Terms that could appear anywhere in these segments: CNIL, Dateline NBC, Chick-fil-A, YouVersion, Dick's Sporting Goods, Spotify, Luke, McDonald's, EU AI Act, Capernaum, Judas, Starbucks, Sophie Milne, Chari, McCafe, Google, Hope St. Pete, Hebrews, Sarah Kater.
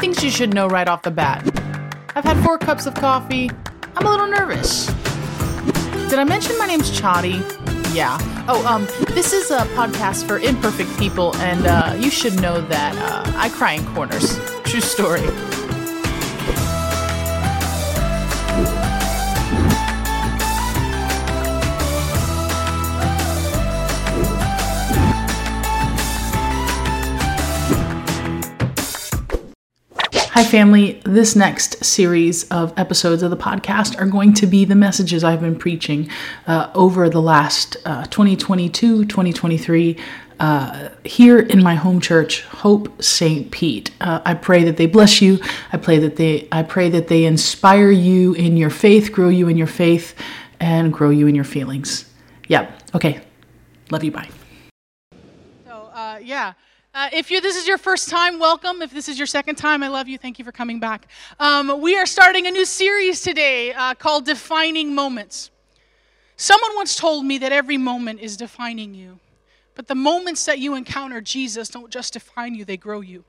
things you should know right off the bat. I've had 4 cups of coffee. I'm a little nervous. Did I mention my name's Chari? Yeah. This is a podcast for imperfect people, and you should know that I cry in corners. True story. Hi family, this next series of episodes of the podcast are going to be the messages I've been preaching over the last 2022, 2023 here in my home church, Hope St. Pete. I pray that they bless you. I pray that they inspire you in your faith, grow you in your faith, and grow you in your feelings. Yeah. Okay. Love you. Bye. If this is your first time, welcome. If this is your second time, I love you. Thank you for coming back. We are starting a new series today called Defining Moments. Someone once told me that every moment is defining you, but the moments that you encounter Jesus don't just define you, they grow you.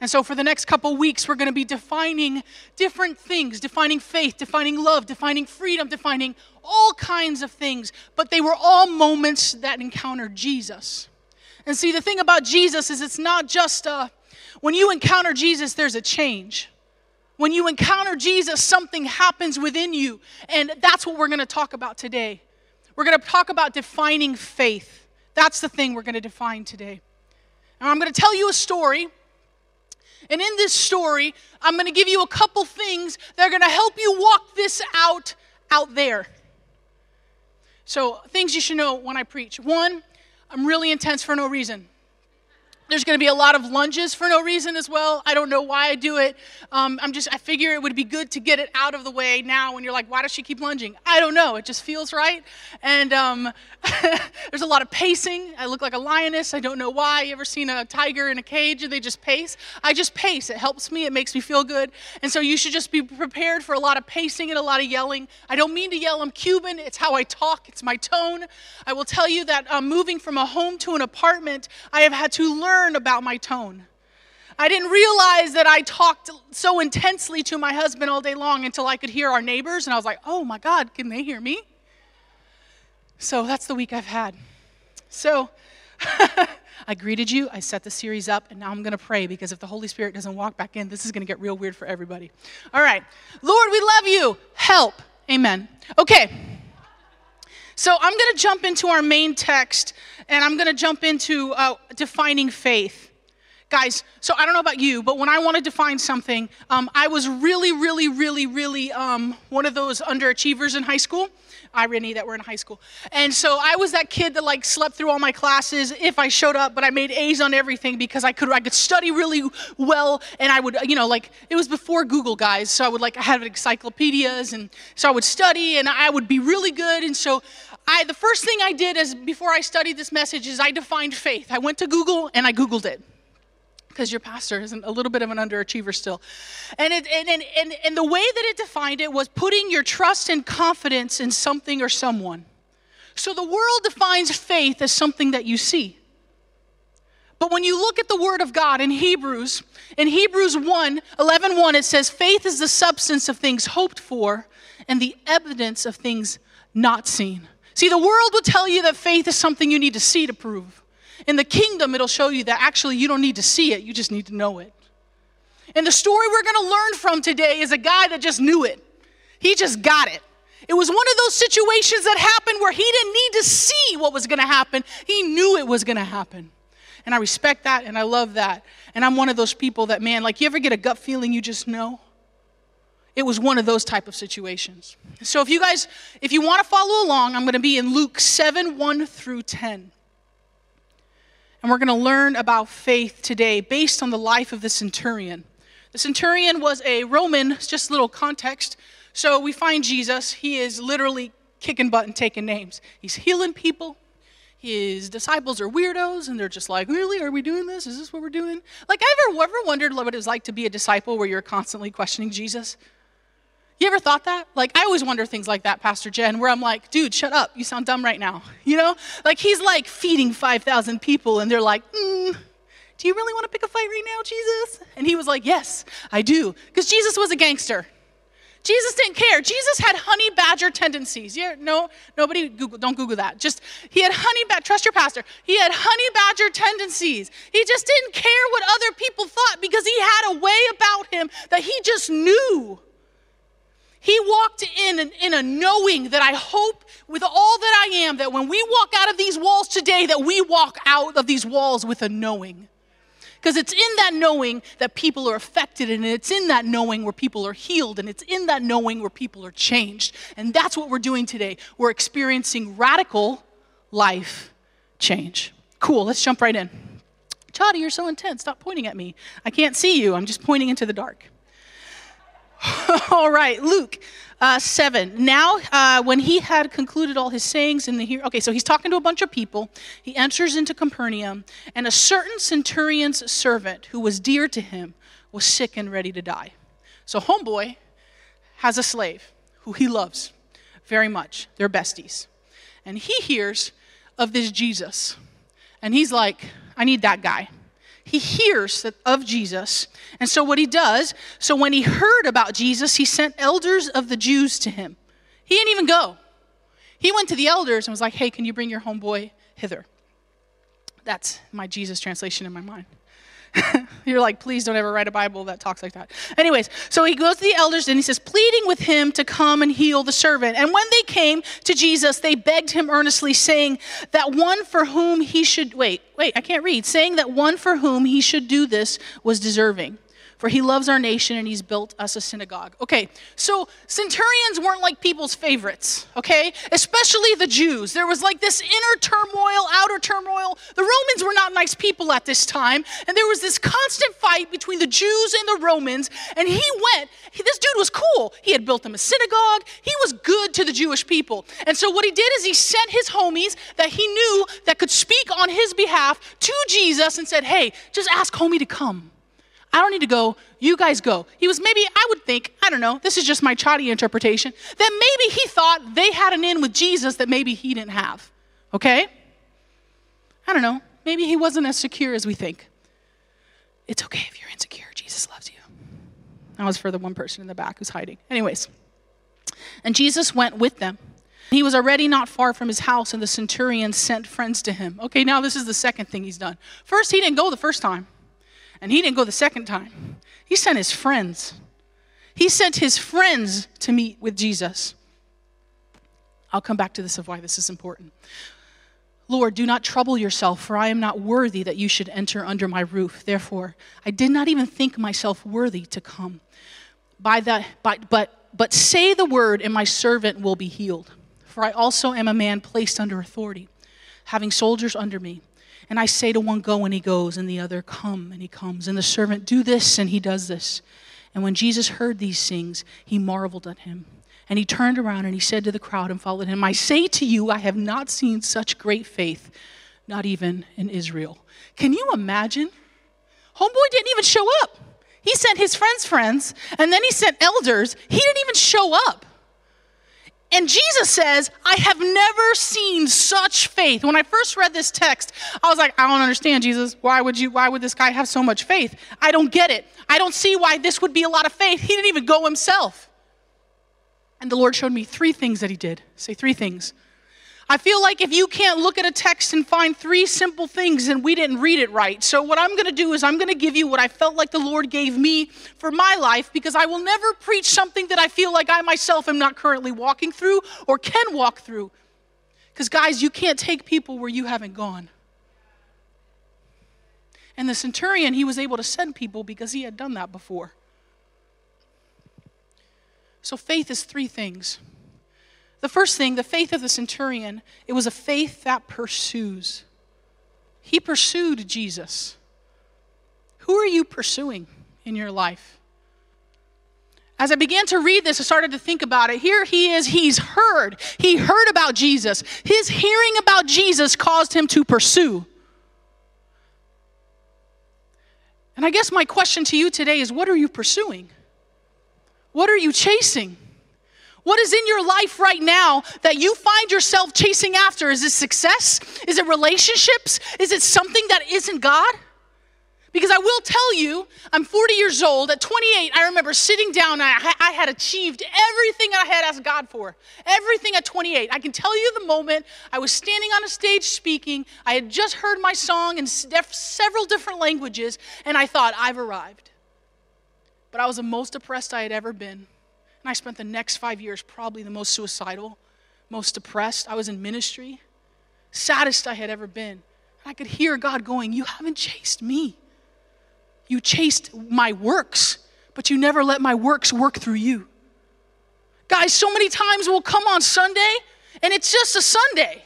And so for the next couple weeks, we're going to be defining different things, defining faith, defining love, defining freedom, defining all kinds of things, but they were all moments that encountered Jesus. And see, the thing about Jesus is it's not just when you encounter Jesus, there's a change. When you encounter Jesus, something happens within you. And that's what we're going to talk about today. We're going to talk about defining faith. That's the thing we're going to define today. And I'm going to tell you a story. And in this story, I'm going to give you a couple things that are going to help you walk this out there. So, things you should know when I preach. One, I'm really intense for no reason. There's going to be a lot of lunges for no reason as well. I don't know why I do it. I figure it would be good to get it out of the way now when you're like, why does she keep lunging? I don't know. It just feels right. And there's a lot of pacing. I look like a lioness. I don't know why. You ever seen a tiger in a cage and they just pace? I just pace. It helps me. It makes me feel good. And so you should just be prepared for a lot of pacing and a lot of yelling. I don't mean to yell. I'm Cuban. It's how I talk. It's my tone. I will tell you that moving from a home to an apartment, I have had to learn about my tone. I didn't realize that I talked so intensely to my husband all day long until I could hear our neighbors, and I was like, oh my God, can they hear me? So that's the week I've had. So I greeted you, I set the series up, and now I'm going to pray because if the Holy Spirit doesn't walk back in, this is going to get real weird for everybody. All right. Lord, we love you. Help. Amen. Okay. So I'm going to jump into our main text, and I'm going to jump into defining faith. Guys, so I don't know about you, but when I want to define something, I was really one of those underachievers in high school. Irony that we're in high school. And so I was that kid that like slept through all my classes if I showed up, but I made A's on everything because I could study really well, and I would, it was before Google, guys, so I had encyclopedias, and so I would study, and I would be really good, and so the first thing I did before I studied this message is I defined faith. I went to Google, and I Googled it. Because your pastor is a little bit of an underachiever still, and the way that it defined it was putting your trust and confidence in something or someone. So the world defines faith as something that you see. But when you look at the Word of God in Hebrews 1:11, it says, "Faith is the substance of things hoped for, and the evidence of things not seen." See, the world will tell you that faith is something you need to see to prove. In the kingdom, it'll show you that actually you don't need to see it, you just need to know it. And the story we're going to learn from today is a guy that just knew it. He just got it. It was one of those situations that happened where he didn't need to see what was going to happen. He knew it was going to happen. And I respect that and I love that. And I'm one of those people that, man, like you ever get a gut feeling you just know? It was one of those type of situations. So if you want to follow along, I'm going to be in Luke 7:1 through 10. And we're going to learn about faith today based on the life of the centurion. The centurion was a Roman, just a little context. So we find Jesus. He is literally kicking butt and taking names. He's healing people. His disciples are weirdos, and they're just like, really? Are we doing this? Is this what we're doing? Like, ever wondered what it was like to be a disciple where you're constantly questioning Jesus? You ever thought that? Like, I always wonder things like that, Pastor Jen, where I'm like, dude, shut up. You sound dumb right now. You know? Like, he's like feeding 5,000 people, and they're like, do you really want to pick a fight right now, Jesus? And he was like, yes, I do. Because Jesus was a gangster. Jesus didn't care. Jesus had honey badger tendencies. Yeah, no, nobody, Google, don't Google that. Just, he had honey badger, trust your pastor. He had honey badger tendencies. He just didn't care what other people thought because he had a way about him that he just knew. He walked in a knowing that I hope with all that I am that when we walk out of these walls today, that we walk out of these walls with a knowing. Because it's in that knowing that people are affected, and it's in that knowing where people are healed, and it's in that knowing where people are changed. And that's what we're doing today. We're experiencing radical life change. Cool, let's jump right in. Chari, you're so intense. Stop pointing at me. I can't see you. I'm just pointing into the dark. All right, Luke 7. Now, when he had concluded all his sayings in the hearing. Okay, so he's talking to a bunch of people. He enters into Capernaum, and a certain centurion's servant who was dear to him was sick and ready to die. So homeboy has a slave who he loves very much. They're besties. And he hears of this Jesus, and he's like, I need that guy. He hears of Jesus, and so what he does, so when he heard about Jesus, he sent elders of the Jews to him. He didn't even go. He went to the elders and was like, hey, can you bring your homeboy hither? That's my Jesus translation in my mind. You're like, please don't ever write a Bible that talks like that. Anyways, so he goes to the elders and he says, pleading with him to come and heal the servant. And when they came to Jesus, they begged him earnestly, saying that one for whom he should, wait, I can't read. Saying that one for whom he should do this was deserving. For he loves our nation and he's built us a synagogue. Okay, so centurions weren't like people's favorites, okay? Especially the Jews. There was like this inner turmoil, outer turmoil. The Romans were not nice people at this time. And there was this constant fight between the Jews and the Romans. And this dude was cool. He had built them a synagogue. He was good to the Jewish people. And so what he did is he sent his homies that he knew that could speak on his behalf to Jesus and said, hey, just ask homie to come. I don't need to go, you guys go. He was maybe, I would think, I don't know, this is just my chatty interpretation, that maybe he thought they had an in with Jesus that maybe he didn't have, okay? I don't know, maybe he wasn't as secure as we think. It's okay if you're insecure, Jesus loves you. That was for the one person in the back who's hiding. Anyways, and Jesus went with them. He was already not far from his house, and the centurion sent friends to him. Okay, now this is the second thing he's done. First, he didn't go the first time. And he didn't go the second time. He sent his friends. He sent his friends to meet with Jesus. I'll come back to this of why this is important. Lord, do not trouble yourself, for I am not worthy that you should enter under my roof. Therefore, I did not even think myself worthy to come. But say the word, and my servant will be healed. For I also am a man placed under authority, having soldiers under me. And I say to one, go, and he goes, and the other, come, and he comes. And the servant, do this, and he does this. And when Jesus heard these things, he marveled at him. And he turned around, and he said to the crowd and followed him, I say to you, I have not seen such great faith, not even in Israel. Can you imagine? Homeboy didn't even show up. He sent his friends, and then he sent elders. He didn't even show up. And Jesus says, I have never seen such faith. When I first read this text, I was like, I don't understand, Jesus. Why would this guy have so much faith? I don't get it. I don't see why this would be a lot of faith. He didn't even go himself. And the Lord showed me three things that he did. Say three things. I feel like if you can't look at a text and find three simple things, then we didn't read it right. So what I'm going to do is I'm going to give you what I felt like the Lord gave me for my life, because I will never preach something that I feel like I myself am not currently walking through or can walk through. Because guys, you can't take people where you haven't gone. And the centurion, he was able to send people because he had done that before. So faith is three things. The first thing, the faith of the centurion, it was a faith that pursues. He pursued Jesus. Who are you pursuing in your life? As I began to read this, I started to think about it. Here he is, he's heard. He heard about Jesus. His hearing about Jesus caused him to pursue. And I guess my question to you today is, what are you pursuing? What are you chasing? What is in your life right now that you find yourself chasing after? Is it success? Is it relationships? Is it something that isn't God? Because I will tell you, I'm 40 years old. At 28, I remember sitting down, and I had achieved everything I had asked God for. Everything at 28. I can tell you the moment I was standing on a stage speaking. I had just heard my song in several different languages, and I thought, I've arrived. But I was the most depressed I had ever been. And I spent the next 5 years probably the most suicidal, most depressed. I was in ministry, saddest I had ever been. And I could hear God going, you haven't chased me. You chased my works, but you never let my works work through you. Guys, so many times we'll come on Sunday, and it's just a Sunday.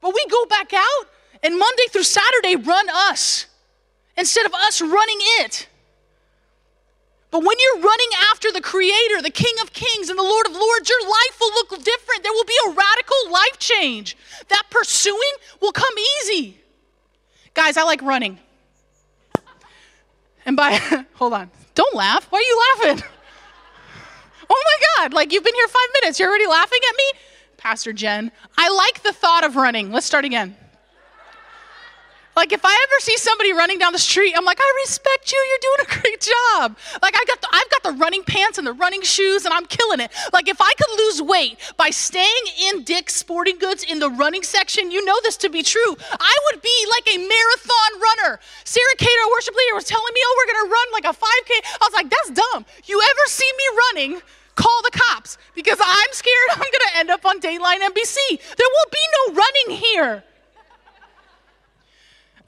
But we go back out, and Monday through Saturday run us, instead of us running it. But when you're running after the Creator, the King of Kings, and the Lord of Lords, your life will look different. There will be a radical life change. That pursuing will come easy. Guys, I like running. And by, hold on, don't laugh. Why are you laughing? Oh my God, like you've been here 5 minutes. You're already laughing at me? Pastor Jen, I like the thought of running. Let's start again. Like if I ever see somebody running down the street, I'm like, I respect you. You're doing a great job. Like I've got the running pants and the running shoes and I'm killing it. Like if I could lose weight by staying in Dick's Sporting Goods in the running section, you know this to be true. I would be like a marathon runner. Sarah Kater, our worship leader, was telling me, oh, we're going to run like a 5K. I was like, that's dumb. You ever see me running, call the cops because I'm scared I'm going to end up on Dateline NBC. There will be no running here.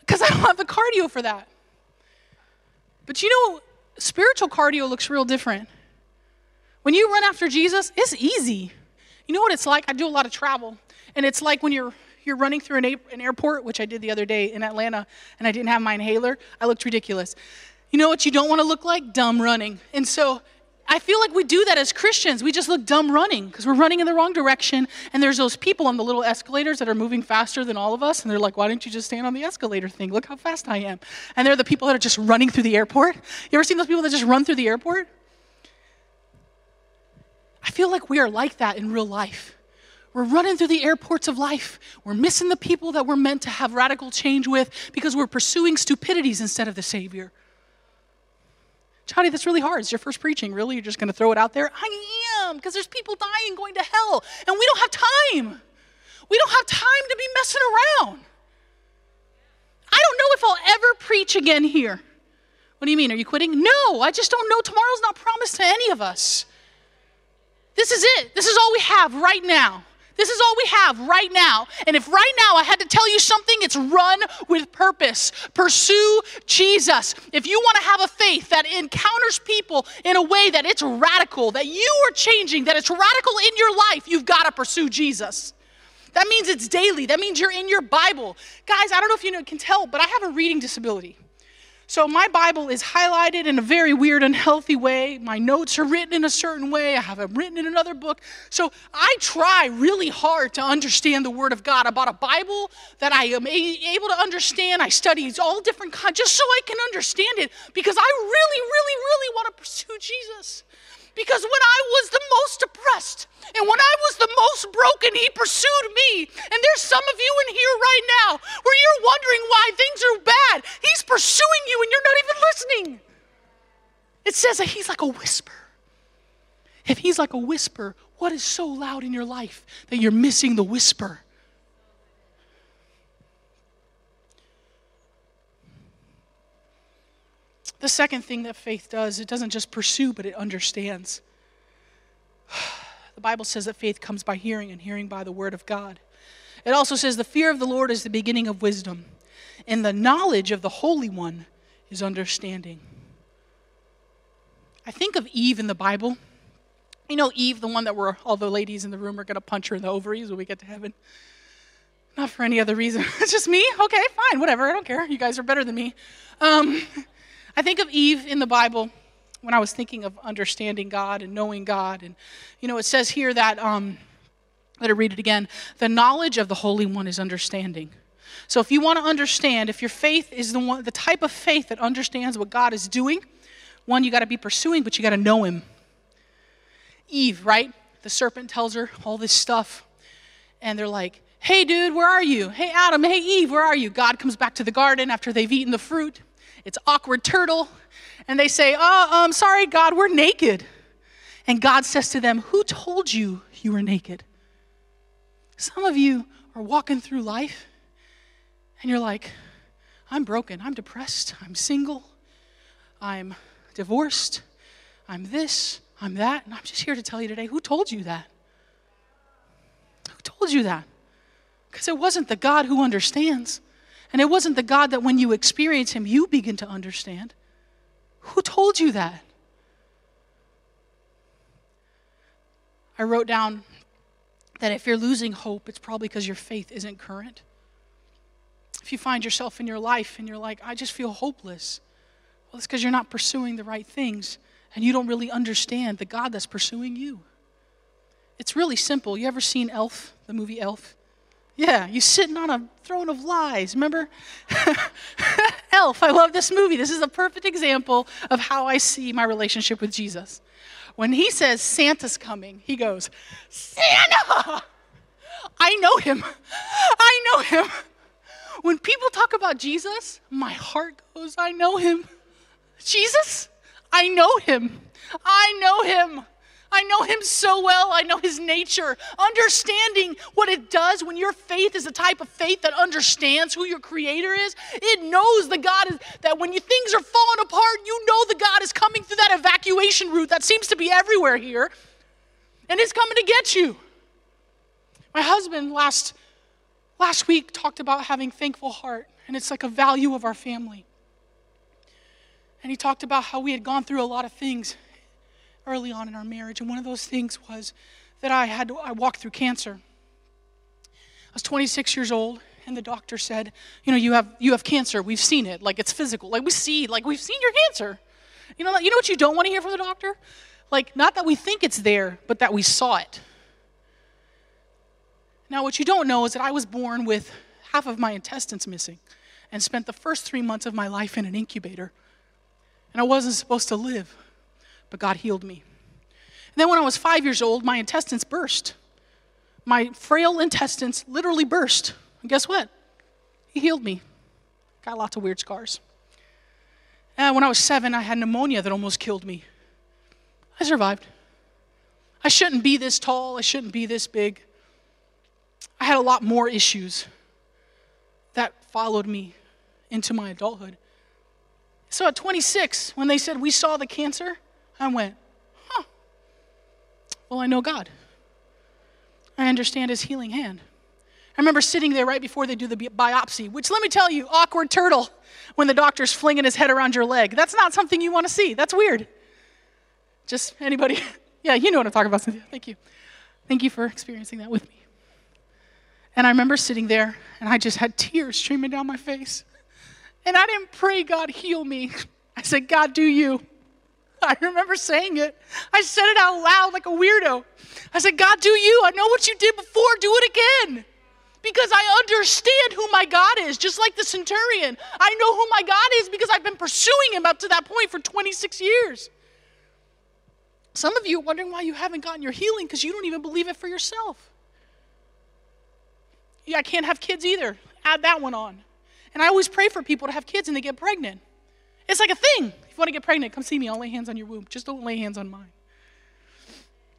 Because I don't have the cardio for that. But you know, spiritual cardio looks real different. When you run after Jesus, it's easy. You know what it's like? I do a lot of travel. And it's like when you're running through an airport, which I did the other day in Atlanta, and I didn't have my inhaler. I looked ridiculous. You know what you don't want to look like? Dumb running. And so I feel like we do that as Christians. We just look dumb running because we're running in the wrong direction. And there's those people on the little escalators that are moving faster than all of us. And they're like, why didn't you just stand on the escalator thing? Look how fast I am. And they're the people that are just running through the airport. You ever seen those people that just run through the airport? I feel like we are like that in real life. We're running through the airports of life. We're missing the people that we're meant to have radical change with because we're pursuing stupidities instead of the Savior. Chari, that's really hard. It's your first preaching. Really? You're just going to throw it out there? I am, because there's people dying, going to hell, and we don't have time. We don't have time to be messing around. I don't know if I'll ever preach again here. What do you mean? Are you quitting? No, I just don't know. Tomorrow's not promised to any of us. This is it. This is all we have right now. This is all we have right now. And if right now I had to tell you something, it's run with purpose. Pursue Jesus. If you want to have a faith that encounters people in a way that it's radical, that you are changing, that it's radical in your life, you've got to pursue Jesus. That means it's daily. That means you're in your Bible. Guys, I don't know if you can tell, but I have a reading disability. So my Bible is highlighted in a very weird, unhealthy way. My notes are written in a certain way. I have them written in another book. So I try really hard to understand the Word of God. I bought a Bible that I am able to understand. I study all different kinds just so I can understand it because I really want to pursue Jesus. Because when I was the most depressed and when I was the most broken, He pursued me. And there's some of you in here right now where you're wondering why things are bad. He's pursuing you and you're not even listening. It says that He's like a whisper. If He's like a whisper, what is so loud in your life that you're missing the whisper? The second thing that faith does, it doesn't just pursue, but it understands. The Bible says that faith comes by hearing, and hearing by the word of God. It also says the fear of the Lord is the beginning of wisdom, and the knowledge of the Holy One is understanding. I think of Eve in the Bible. You know Eve, the one that all the ladies in the room are going to punch her in the ovaries when we get to heaven. Not for any other reason. It's just me? Okay, fine, whatever. I don't care. You guys are better than me. I think of Eve in the Bible when I was thinking of understanding God and knowing God. And, you know, it says here that, let me read it again, the knowledge of the Holy One is understanding. So if you want to understand, if your faith is the type of faith that understands what God is doing, one, you got to be pursuing, but you got to know Him. Eve, right? The serpent tells her all this stuff. And they're like, hey, dude, where are you? Hey, Adam, hey, Eve, where are you? God comes back to the garden after they've eaten the fruit. it's awkward turtle, and they say, sorry, God, we're naked. And God says to them, who told you you were naked? Some of you are walking through life, and you're like, I'm broken, I'm depressed, I'm single, I'm divorced, I'm this, I'm that, and I'm just here to tell you today, who told you that? Who told you that? Because it wasn't the God who understands, and it wasn't the God that when you experience him, you begin to understand. Who told you that? I wrote down that if you're losing hope, it's probably because your faith isn't current. If you find yourself in your life and you're like, I just feel hopeless. Well, it's because you're not pursuing the right things and you don't really understand the God that's pursuing you. It's really simple. You ever seen Elf, the movie Elf? Yeah, you sitting on a throne of lies, remember? Elf, I love this movie. This is a perfect example of how I see my relationship with Jesus. When he says Santa's coming, he goes, Santa! I know him. I know him. When people talk about Jesus, my heart goes, I know him. Jesus, I know him. I know him. I know him so well. I know his nature. Understanding what it does when your faith is the type of faith that understands who your creator is. It knows the God is, that when things are falling apart, you know the God is coming through that evacuation route that seems to be everywhere here. And it's coming to get you. My husband last week talked about having thankful heart. And it's like a value of our family. And he talked about how we had gone through a lot of things early on in our marriage, and one of those things was that I walked through cancer. I was 26 years old, and the doctor said, you know, you have cancer. We've seen it. Like, it's physical. Like, we've seen your cancer. You know what you don't want to hear from the doctor? Like, not that we think it's there, but that we saw it. Now, what you don't know is that I was born with half of my intestines missing and spent the first 3 months of my life in an incubator, and I wasn't supposed to live. But God healed me. And then when I was 5 years old, my intestines burst. My frail intestines literally burst. And guess what? He healed me. Got lots of weird scars. And when I was 7, I had pneumonia that almost killed me. I survived. I shouldn't be this tall. I shouldn't be this big. I had a lot more issues that followed me into my adulthood. So at 26, when they said, we saw the cancer, I went, huh, well, I know God. I understand his healing hand. I remember sitting there right before they do the biopsy, which, let me tell you, awkward turtle when the doctor's flinging his head around your leg. That's not something you want to see. That's weird. Just anybody. Yeah, you know what I'm talking about, Cynthia. Thank you. Thank you for experiencing that with me. And I remember sitting there, and I just had tears streaming down my face. And I didn't pray, God, heal me. I said, God, do you. I remember saying it. I said it out loud like a weirdo. I said, God, do you. I know what you did before. Do it again. Because I understand who my God is, just like the centurion. I know who my God is because I've been pursuing him up to that point for 26 years. Some of you are wondering why you haven't gotten your healing because you don't even believe it for yourself. Yeah, I can't have kids either. Add that one on. And I always pray for people to have kids and they get pregnant. It's like a thing. If you want to get pregnant, come see me. I'll lay hands on your womb. Just don't lay hands on mine.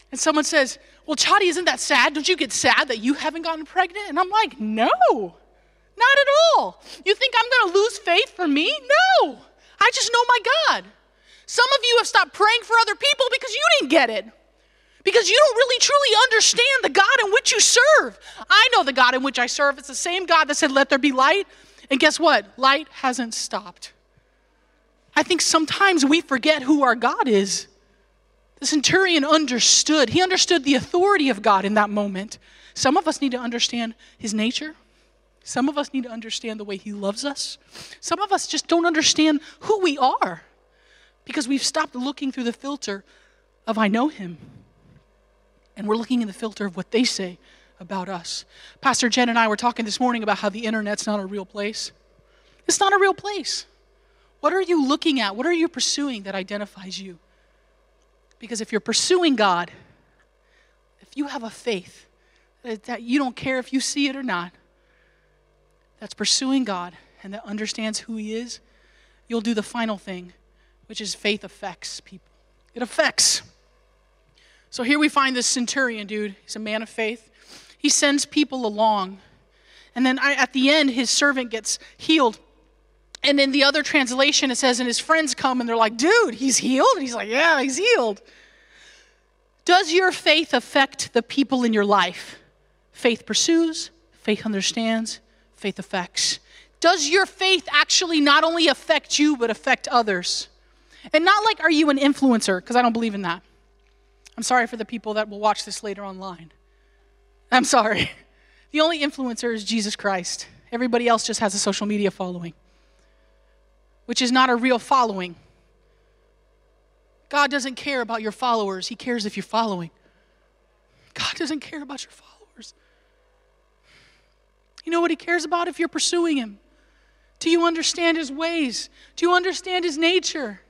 And someone says, well, Chari, isn't that sad? Don't you get sad that you haven't gotten pregnant? And I'm like, no, not at all. You think I'm going to lose faith for me? No, I just know my God. Some of you have stopped praying for other people because you didn't get it. Because you don't really truly understand the God in which you serve. I know the God in which I serve. It's the same God that said, let there be light. And guess what? Light hasn't stopped. I think sometimes we forget who our God is. The centurion understood. He understood the authority of God in that moment. Some of us need to understand his nature. Some of us need to understand the way he loves us. Some of us just don't understand who we are because we've stopped looking through the filter of I know him. And we're looking in the filter of what they say about us. Pastor Jen and I were talking this morning about how the internet's not a real place. It's not a real place. What are you looking at? What are you pursuing that identifies you? Because if you're pursuing God, if you have a faith that you don't care if you see it or not, that's pursuing God and that understands who he is, you'll do the final thing, which is faith affects people. It affects. So here we find this centurion dude. He's a man of faith. He sends people along. And then at the end, his servant gets healed. And in the other translation, it says, and his friends come and they're like, dude, he's healed? And he's like, yeah, he's healed. Does your faith affect the people in your life? Faith pursues, faith understands, faith affects. Does your faith actually not only affect you, but affect others? And not like, are you an influencer? Because I don't believe in that. I'm sorry for the people that will watch this later online. I'm sorry. The only influencer is Jesus Christ. Everybody else just has a social media following, which is not a real following. God doesn't care about your followers. He cares if you're following. God doesn't care about your followers. You know what he cares about? If you're pursuing him. Do you understand his ways? Do you understand his nature?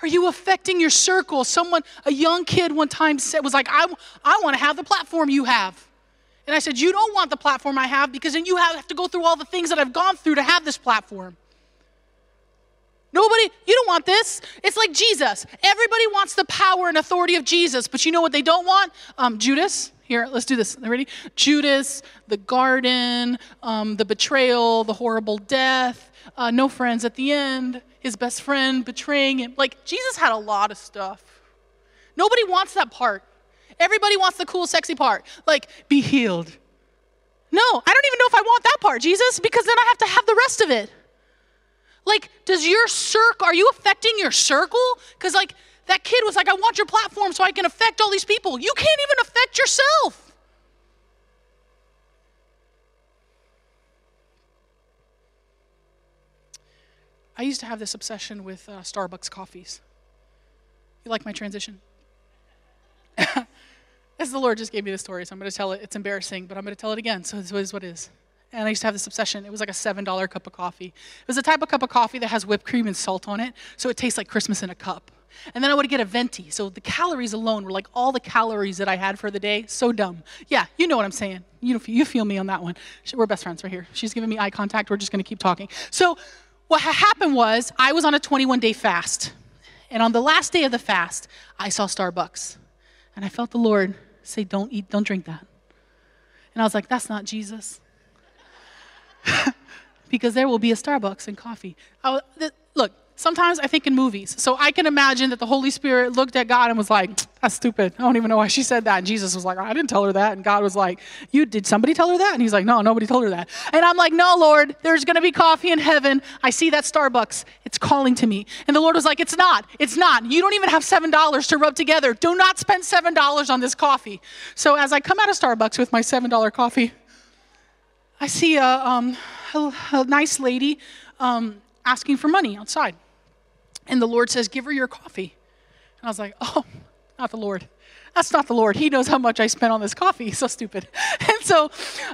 Are you affecting your circle? Someone, a young kid one time said, was like, I want to have the platform you have. And I said, you don't want the platform I have, because then you have to go through all the things that I've gone through to have this platform. Nobody, you don't want this. It's like Jesus. Everybody wants the power and authority of Jesus, but you know what they don't want? Judas. Here, let's do this. Ready? Judas, the garden, the betrayal, the horrible death, no friends at the end, his best friend betraying him. Like, Jesus had a lot of stuff. Nobody wants that part. Everybody wants the cool, sexy part. Like, be healed. No, I don't even know if I want that part, Jesus, because then I have to have the rest of it. Like, does your circle, are you affecting your circle? Because, like, that kid was like, I want your platform so I can affect all these people. You can't even affect yourself. I used to have this obsession with Starbucks coffees. You like my transition? As the Lord just gave me this story, so I'm going to tell it. It's embarrassing, but I'm going to tell it again, so this is what it is. And I used to have this obsession. It was like a $7 cup of coffee. It was the type of cup of coffee that has whipped cream and salt on it, so it tastes like Christmas in a cup. And then I would get a venti. So the calories alone were like all the calories that I had for the day. So dumb. Yeah, you know what I'm saying. You feel me on that one. We're best friends right here. She's giving me eye contact. We're just going to keep talking. So what happened was I was on a 21-day fast. And on the last day of the fast, I saw Starbucks. And I felt the Lord say, don't eat, don't drink that. And I was like, that's not Jesus. Because there will be a Starbucks and coffee. Look, sometimes I think in movies. So I can imagine that the Holy Spirit looked at God and was like, that's stupid. I don't even know why she said that. And Jesus was like, I didn't tell her that. And God was like, did somebody tell her that? And he's like, no, nobody told her that. And I'm like, no, Lord, there's going to be coffee in heaven. I see that Starbucks. It's calling to me. And the Lord was like, it's not. It's not. You don't even have $7 to rub together. Do not spend $7 on this coffee. So as I come out of Starbucks with my $7 coffee, I see a nice lady asking for money outside. And the Lord says, give her your coffee. And I was like, oh, not the Lord. That's not the Lord. He knows how much I spent on this coffee. So stupid. And so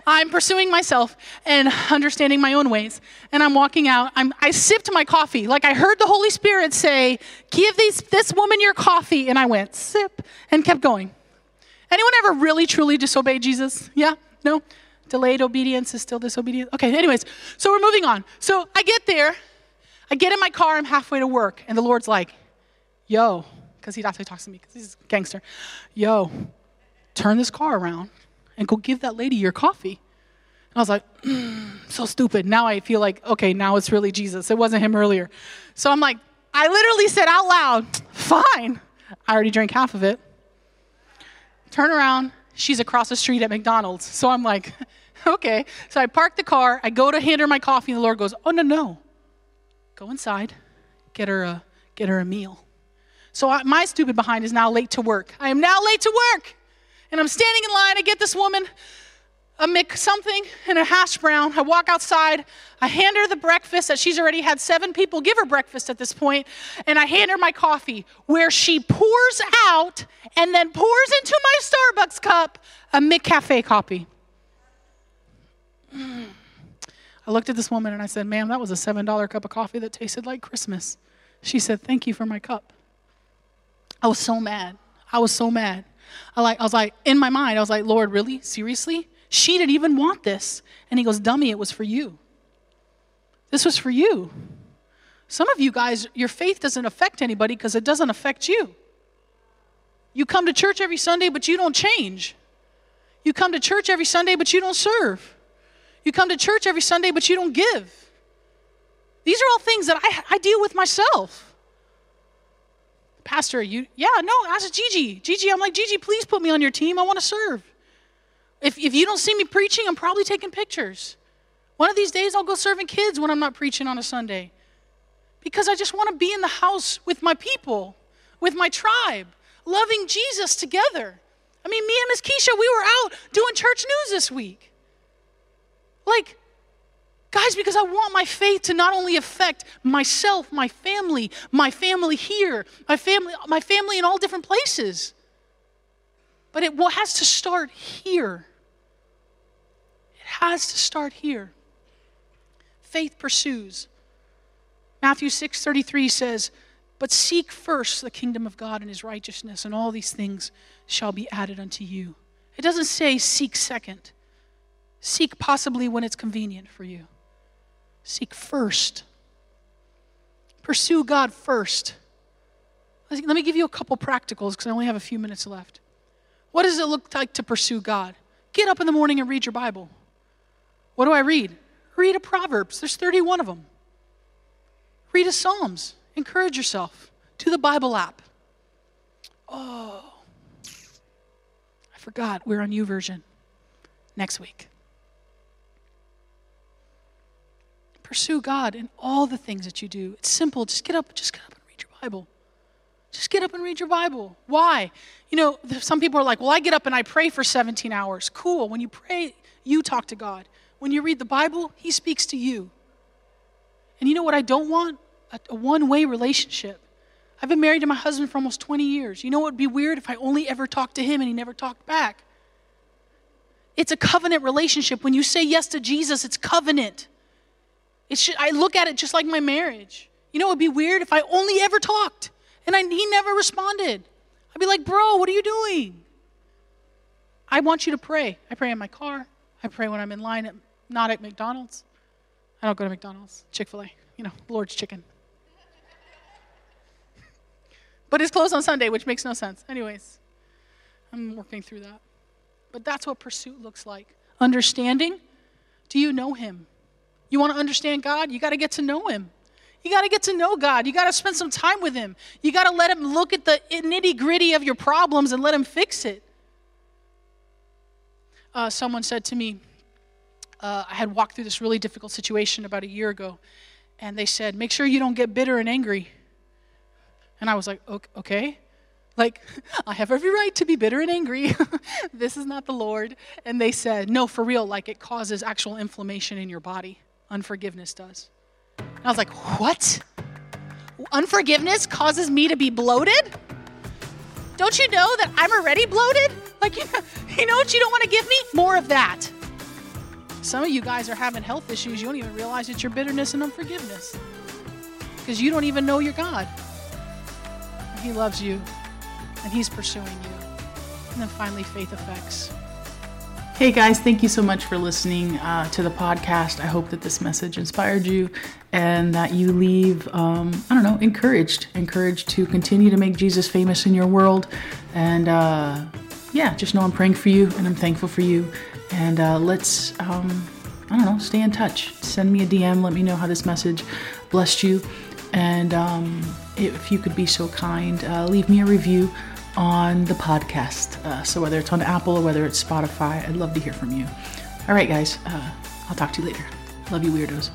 I'm pursuing myself and understanding my own ways. And I'm walking out. I sipped my coffee. Like I heard the Holy Spirit say, give this woman your coffee. And I went, sip, and kept going. Anyone ever really, truly disobey Jesus? Yeah? No? Delayed obedience is still disobedience. Okay, anyways, so we're moving on. So I get there. I get in my car. I'm halfway to work. And the Lord's like, yo, because he actually talks to me because he's a gangster. Yo, turn this car around and go give that lady your coffee. And I was like, so stupid. Now I feel like, okay, now it's really Jesus. It wasn't him earlier. So I'm like, I literally said out loud, fine. I already drank half of it. Turn around. She's across the street at McDonald's. So I'm like, okay. So I park the car. I go to hand her my coffee, and the Lord goes, oh, no, no. Go inside. Get her a meal. So my stupid behind is now late to work. I am now late to work. And I'm standing in line. I get this woman a McSomething and a hash brown. I walk outside. I hand her the breakfast that she's already had 7 people give her breakfast at this point. And I hand her my coffee, where she pours out and then pours into my Starbucks cup a McCafe coffee. I looked at this woman and I said, ma'am, that was a $7 cup of coffee that tasted like Christmas. She said, thank you for my cup. I was so mad. I was so mad. I was like, in my mind, I was like, Lord, really? Seriously? She didn't even want this. And he goes, dummy, it was for you. This was for you. Some of you guys, your faith doesn't affect anybody because it doesn't affect you. You come to church every Sunday, but you don't change. You come to church every Sunday, but you don't serve. You come to church every Sunday, but you don't give. These are all things that I deal with myself. Pastor, I said, Gigi, I'm like, Gigi, please put me on your team. I want to serve. If you don't see me preaching, I'm probably taking pictures. One of these days, I'll go serving kids when I'm not preaching on a Sunday. Because I just want to be in the house with my people, with my tribe, loving Jesus together. I mean, me and Miss Keisha, we were out doing church news this week. Like, guys, because I want my faith to not only affect myself, my family here, my family in all different places. But it has to start here. It has to start here. Faith pursues. Matthew 6:33 says, "But seek first the kingdom of God and his righteousness, and all these things shall be added unto you." It doesn't say seek second. Seek possibly when it's convenient for you. Seek first. Pursue God first. Let me give you a couple practicals because I only have a few minutes left. What does it look like to pursue God? Get up in the morning and read your Bible. What do I read? Read a Proverbs. There's 31 of them. Read a Psalms. Encourage yourself. Do the Bible app. Oh, I forgot. We're on YouVersion next week. Pursue God in all the things that you do. It's simple. Just get up and read your Bible. Just get up and read your Bible. Why? Some people are like, well, I get up and I pray for 17 hours. Cool. When you pray, you talk to God. When you read the Bible, he speaks to you. And you know what I don't want? A one-way relationship. I've been married to my husband for almost 20 years. You know what would be weird? If I only ever talked to him and he never talked back. It's a covenant relationship. When you say yes to Jesus, it's covenant. I look at it just like my marriage. You know what would be weird? If I only ever talked and he never responded. I'd be like, bro, what are you doing? I want you to pray. I pray in my car. I pray when I'm in line, not at McDonald's. I don't go to McDonald's, Chick-fil-A, Lord's chicken. But it's closed on Sunday, which makes no sense. Anyways, I'm working through that. But that's what pursuit looks like. Understanding, do you know him? You want to understand God? You got to get to know him. You got to get to know God. You got to spend some time with him. You got to let him look at the nitty-gritty of your problems and let him fix it. Someone said to me, I had walked through this really difficult situation about a year ago, and they said, make sure you don't get bitter and angry. And I was like, okay. Like, I have every right to be bitter and angry. This is not the Lord. And they said, no, for real, like it causes actual inflammation in your body. Unforgiveness does. And I was like, what? Unforgiveness causes me to be bloated? Don't you know that I'm already bloated? Like, you know what you don't want to give me? More of that. Some of you guys are having health issues. You don't even realize it's your bitterness and unforgiveness because you don't even know your God. And he loves you, and he's pursuing you. And then finally, faith effects. Hey guys, thank you so much for listening to the podcast. I hope that this message inspired you and that you leave, encouraged to continue to make Jesus famous in your world. And just know I'm praying for you and I'm thankful for you. And let's, stay in touch. Send me a DM. Let me know how this message blessed you. And if you could be so kind, leave me a review on the podcast. So whether it's on Apple or whether it's Spotify, I'd love to hear from you. All right, guys. I'll talk to you later. Love you, weirdos.